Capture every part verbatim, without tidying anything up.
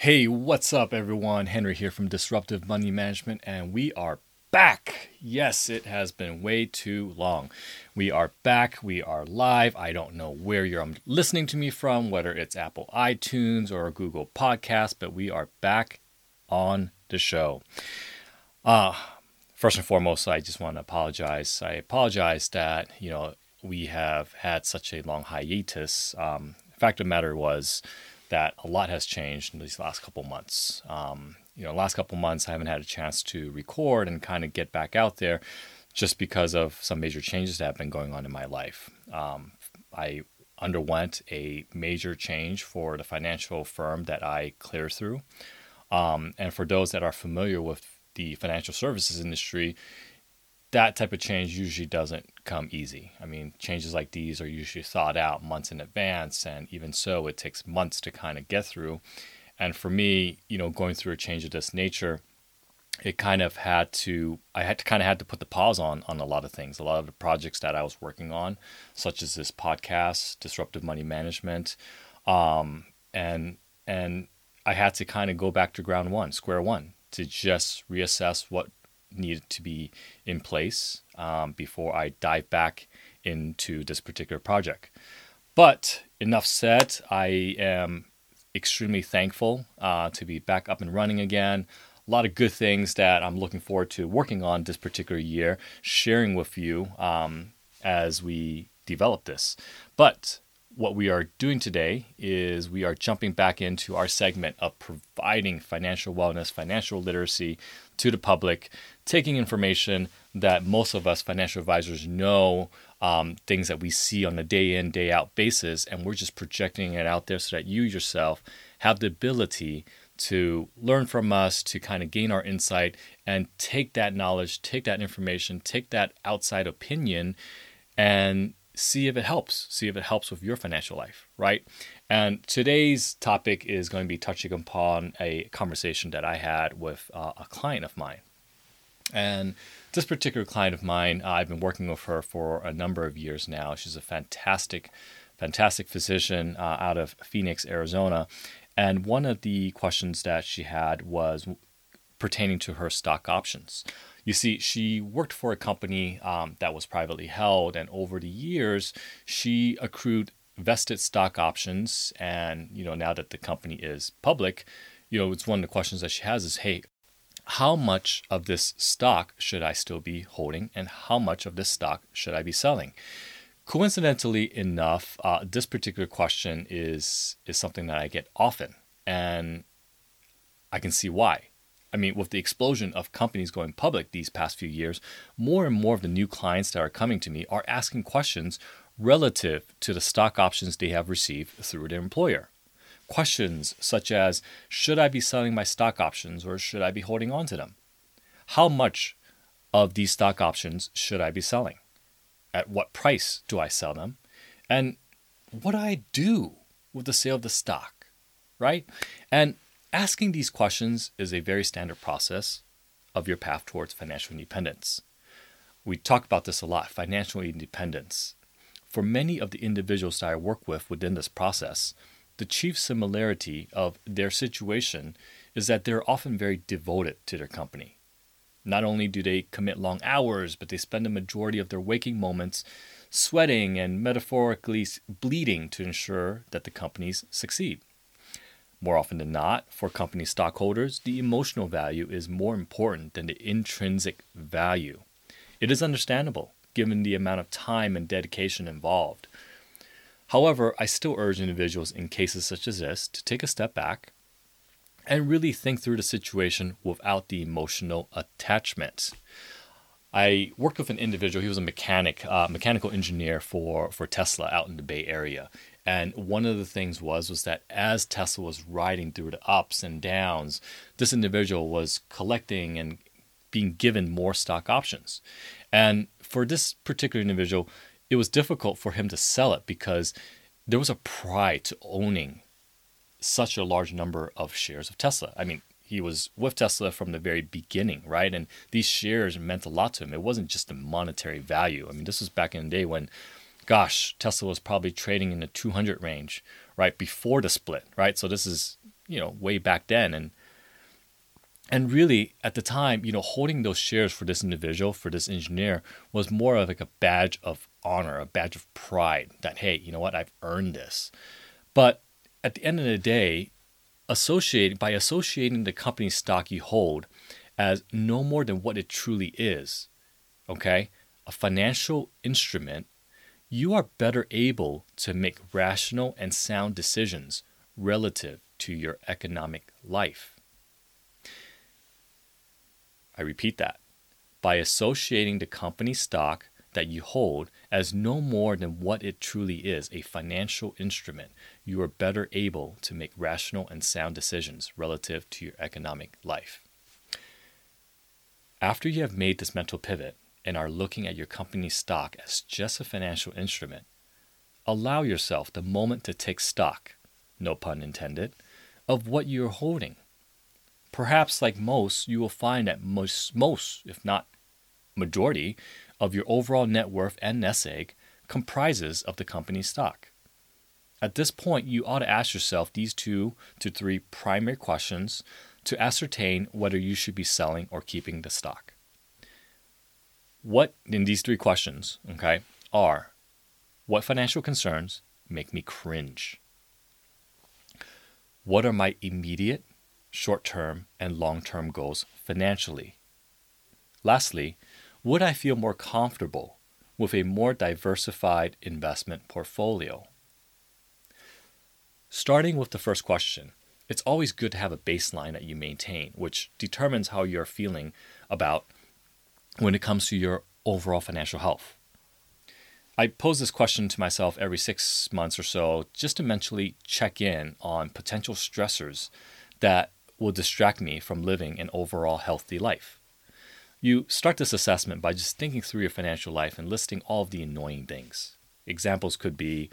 Hey, what's up everyone? Henry here from Disruptive Money Management, and we are back. Yes, it has been way too long. We are back. We are live. I don't know where you're listening to me from, whether it's Apple iTunes or Google Podcasts, but we are back on the show. Uh, first and foremost, I just want to apologize. I apologize that, you know, we have had such a long hiatus. Um, the fact of the matter was, that a lot has changed in these last couple months. Um, you know, last couple months I haven't had a chance to record and kind of get back out there, just because of some major changes that have been going on in my life. Um, I underwent a major change for the financial firm that I clear through, um, and for those that are familiar with the financial services industry, that type of change usually doesn't come easy. I mean, changes like these are usually thought out months in advance, and even so, it takes months to kind of get through. And for me, you know, going through a change of this nature, it kind of had to, I had to kind of had to put the pause on on a lot of things, a lot of the projects that I was working on, such as this podcast, Disruptive Money Management, um, and and I had to kind of go back to ground one, square one, to just reassess what needed to be in place um, before I dive back into this particular project. But enough said, I am extremely thankful uh, to be back up and running again. A lot of good things that I'm looking forward to working on this particular year, sharing with you um, as we develop this. But what we are doing today is we are jumping back into our segment of providing financial wellness, financial literacy to the public, taking information that most of us financial advisors know, um, things that we see on a day in, day out basis, and we're just projecting it out there so that you yourself have the ability to learn from us, to kind of gain our insight and take that knowledge, take that information, take that outside opinion and see if it helps, see if it helps with your financial life, right? And today's topic is going to be touching upon a conversation that I had with uh, a client of mine. And this particular client of mine, uh, I've been working with her for a number of years now. She's a fantastic, fantastic physician uh, out of Phoenix, Arizona. And one of the questions that she had was pertaining to her stock options. You see, she worked for a company um, that was privately held, and over the years, she accrued vested stock options. And you know, now that the company is public, you know, it's one of the questions that she has is, hey, how much of this stock should I still be holding, and how much of this stock should I be selling? Coincidentally enough, uh, this particular question is is something that I get often, and I can see why. I mean, with the explosion of companies going public these past few years, more and more of the new clients that are coming to me are asking questions relative to the stock options they have received through their employer. Questions such as, should I be selling my stock options or should I be holding on to them? How much of these stock options should I be selling? At what price do I sell them? And what do I do with the sale of the stock, right? And asking these questions is a very standard process of your path towards financial independence. We talk about this a lot, financial independence. For many of the individuals that I work with within this process, the chief similarity of their situation is that they're often very devoted to their company. Not only do they commit long hours, but they spend the majority of their waking moments sweating and metaphorically bleeding to ensure that the companies succeed. More often than not, for company stockholders, the emotional value is more important than the intrinsic value. It is understandable, given the amount of time and dedication involved. However, I still urge individuals in cases such as this to take a step back and really think through the situation without the emotional attachment. I worked with an individual. He was a mechanic, uh, mechanical engineer for, for Tesla out in the Bay Area. And one of the things was, was that as Tesla was riding through the ups and downs, this individual was collecting and being given more stock options. And for this particular individual, it was difficult for him to sell it because there was a pride to owning such a large number of shares of Tesla. I mean, he was with Tesla from the very beginning, right? And these shares meant a lot to him. It wasn't just the monetary value. I mean, this was back in the day when, gosh, Tesla was probably trading in the two hundred range, right, before the split, right? So this is you know, way back then. And and really at the time, you know, holding those shares for this individual, for this engineer, was more of like a badge of honor, a badge of pride that, hey, you know what, I've earned this. But at the end of the day, associated by associating the company stock you hold as no more than what it truly is, okay, a financial instrument, you are better able to make rational and sound decisions relative to your economic life. I repeat that. By associating the company stock that you hold as no more than what it truly is, a financial instrument, you are better able to make rational and sound decisions relative to your economic life. After you have made this mental pivot and are looking at your company's stock as just a financial instrument, allow yourself the moment to take stock, no pun intended, of what you are holding. Perhaps, like most, you will find that most, most, if not majority, of your overall net worth and nest egg comprises of the company's stock. At this point, you ought to ask yourself these two to three primary questions to ascertain whether you should be selling or keeping the stock. What in these three questions, okay, are: what financial concerns make me cringe? What are my immediate, short-term, and long-term goals financially? Lastly, would I feel more comfortable with a more diversified investment portfolio? Starting with the first question, it's always good to have a baseline that you maintain, which determines how you're feeling about when it comes to your overall financial health. I pose this question to myself every six months or so just to mentally check in on potential stressors that will distract me from living an overall healthy life. You start this assessment by just thinking through your financial life and listing all of the annoying things. Examples could be,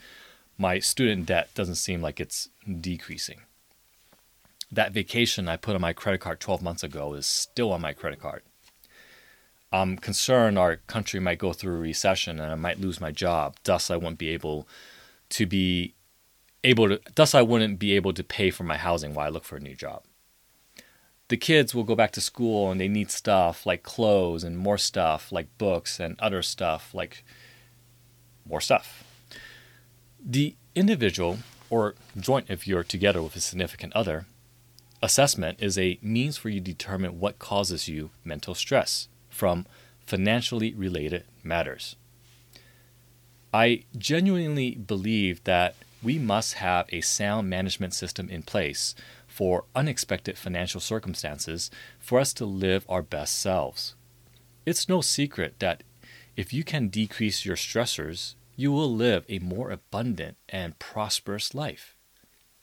my student debt doesn't seem like it's decreasing. That vacation I put on my credit card twelve months ago is still on my credit card. I'm concerned our country might go through a recession and I might lose my job. Thus, I wouldn't be able to be able to, thus I wouldn't be able to pay for my housing while I look for a new job. The kids will go back to school and they need stuff like clothes and more stuff like books and other stuff like more stuff. The individual, or joint if you're together with a significant other, assessment is a means for you to determine what causes you mental stress from financially related matters. I genuinely believe that we must have a sound management system in place for unexpected financial circumstances for us to live our best selves. It's no secret that if you can decrease your stressors, you will live a more abundant and prosperous life.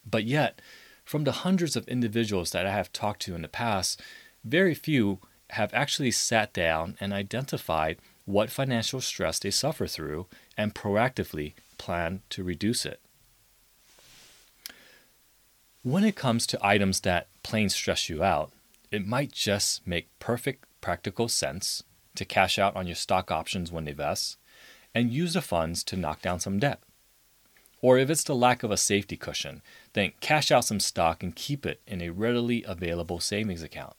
But yet, from the hundreds of individuals that I have talked to in the past, very few have actually sat down and identified what financial stress they suffer through and proactively plan to reduce it. When it comes to items that plain stress you out, it might just make perfect practical sense to cash out on your stock options when they vest and use the funds to knock down some debt. Or if it's the lack of a safety cushion, then cash out some stock and keep it in a readily available savings account.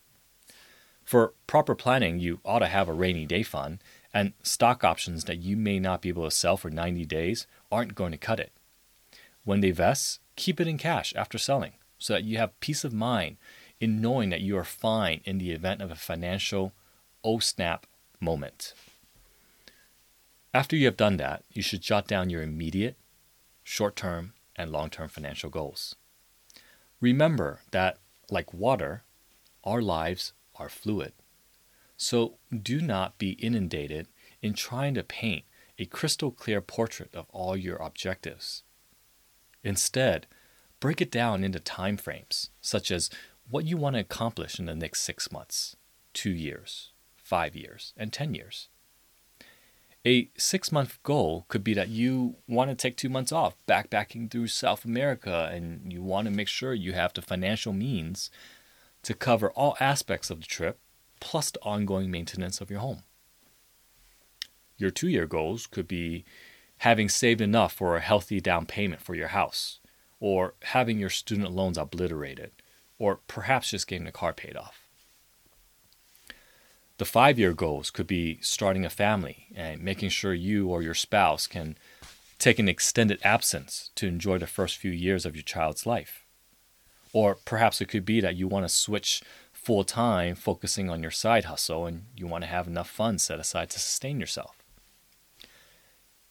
For proper planning, you ought to have a rainy day fund, and stock options that you may not be able to sell for ninety days aren't going to cut it. When they vest, keep it in cash after selling so that you have peace of mind in knowing that you are fine in the event of a financial oh snap moment. After you have done that, you should jot down your immediate, short-term, and long-term financial goals. Remember that, like water, our lives are fluid. So do not be inundated in trying to paint a crystal clear portrait of all your objectives. Instead, break it down into time frames, such as what you want to accomplish in the next six months, two years, five years, and ten years. A six-month goal could be that you want to take two months off backpacking through South America, and you want to make sure you have the financial means to cover all aspects of the trip, plus the ongoing maintenance of your home. Your two-year goals could be having saved enough for a healthy down payment for your house, or having your student loans obliterated, or perhaps just getting the car paid off. The five-year goals could be starting a family and making sure you or your spouse can take an extended absence to enjoy the first few years of your child's life. Or perhaps it could be that you want to switch full-time, focusing on your side hustle, and you want to have enough funds set aside to sustain yourself.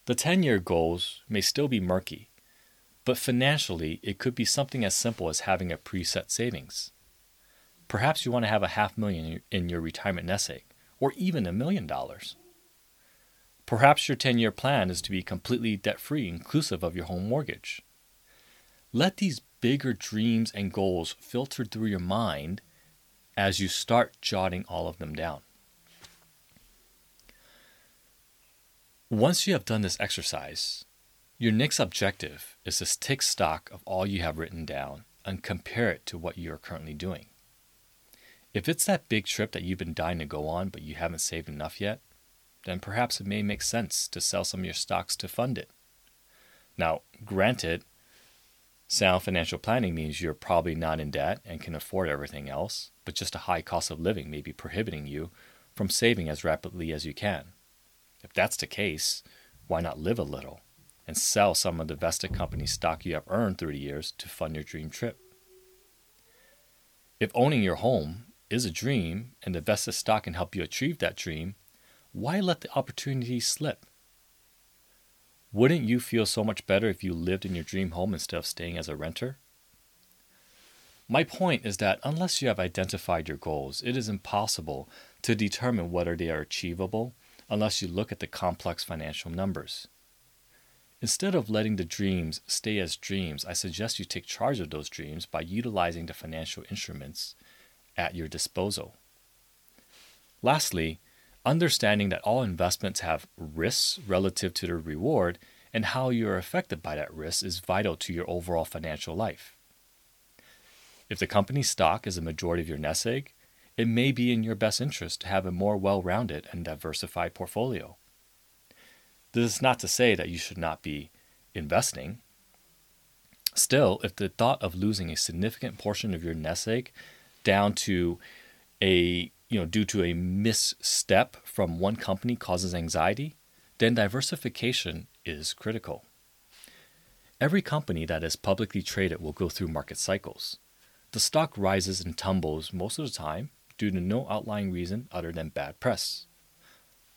The ten-year goals may still be murky, but financially, it could be something as simple as having a preset savings. Perhaps you want to have a half million in your retirement nest egg, or even a million dollars. Perhaps your ten-year plan is to be completely debt-free, inclusive of your home mortgage. Let these bigger dreams and goals filter through your mind as you start jotting all of them down. Once you have done this exercise, your next objective is to take stock of all you have written down and compare it to what you are currently doing. If it's that big trip that you've been dying to go on but you haven't saved enough yet, then perhaps it may make sense to sell some of your stocks to fund it. Now, granted, sound financial planning means you're probably not in debt and can afford everything else, but just a high cost of living may be prohibiting you from saving as rapidly as you can. If that's the case, why not live a little and sell some of the vested company stock you have earned through the years to fund your dream trip? If owning your home is a dream and the vested stock can help you achieve that dream, why let the opportunity slip? Wouldn't you feel so much better if you lived in your dream home instead of staying as a renter? My point is that unless you have identified your goals, it is impossible to determine whether they are achievable unless you look at the complex financial numbers. Instead of letting the dreams stay as dreams, I suggest you take charge of those dreams by utilizing the financial instruments at your disposal. Lastly, understanding that all investments have risks relative to their reward and how you are affected by that risk is vital to your overall financial life. If the company's stock is a majority of your nest egg, it may be in your best interest to have a more well-rounded and diversified portfolio. This is not to say that you should not be investing. Still, if the thought of losing a significant portion of your nest egg down to a you know, due to a misstep from one company causes anxiety, then diversification is critical. Every company that is publicly traded will go through market cycles. The stock rises and tumbles most of the time due to no outlying reason other than bad press.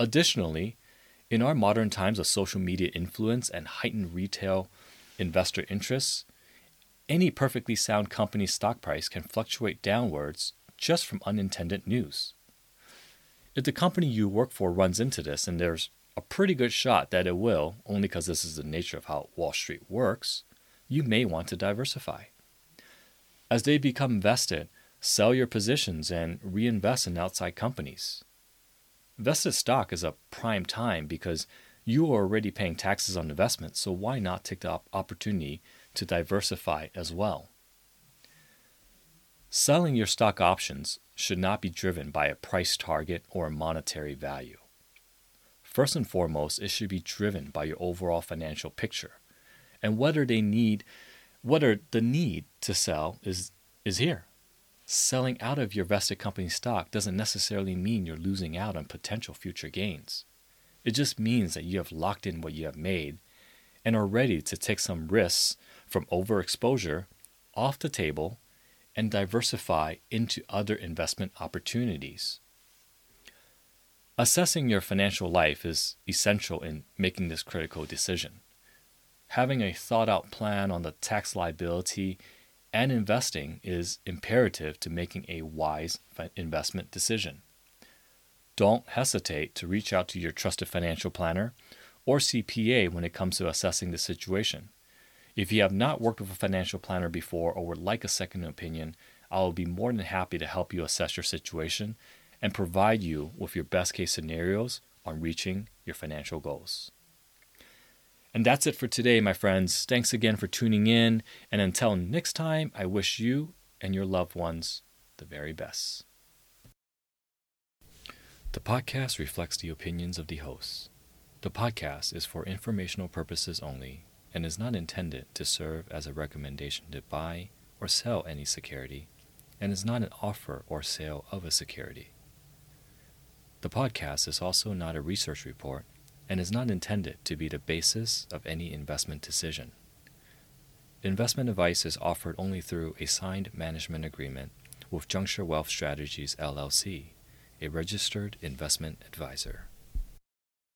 Additionally, in our modern times of social media influence and heightened retail investor interests, any perfectly sound company's stock price can fluctuate downwards just from unintended news. If the company you work for runs into this, and there's a pretty good shot that it will, only because this is the nature of how Wall Street works, you may want to diversify. As they become vested, sell your positions and reinvest in outside companies. Vested stock is a prime time because you are already paying taxes on investment, so why not take the opportunity to diversify as well? Selling your stock options should not be driven by a price target or a monetary value. First and foremost, it should be driven by your overall financial picture and whether they need, whether the need to sell is, is here. Selling out of your vested company stock doesn't necessarily mean you're losing out on potential future gains. It just means that you have locked in what you have made and are ready to take some risks from overexposure off the table and diversify into other investment opportunities. Assessing your financial life is essential in making this critical decision. Having a thought-out plan on the tax liability and investing is imperative to making a wise investment decision. Don't hesitate to reach out to your trusted financial planner or C P A when it comes to assessing the situation. If you have not worked with a financial planner before or would like a second opinion, I will be more than happy to help you assess your situation and provide you with your best case scenarios on reaching your financial goals. And that's it for today, my friends. Thanks again for tuning in. And until next time, I wish you and your loved ones the very best. The podcast reflects the opinions of the hosts. The podcast is for informational purposes only and is not intended to serve as a recommendation to buy or sell any security, and is not an offer or sale of a security. The podcast is also not a research report and is not intended to be the basis of any investment decision. Investment advice is offered only through a signed management agreement with Juncture Wealth Strategies L L C, a registered investment advisor.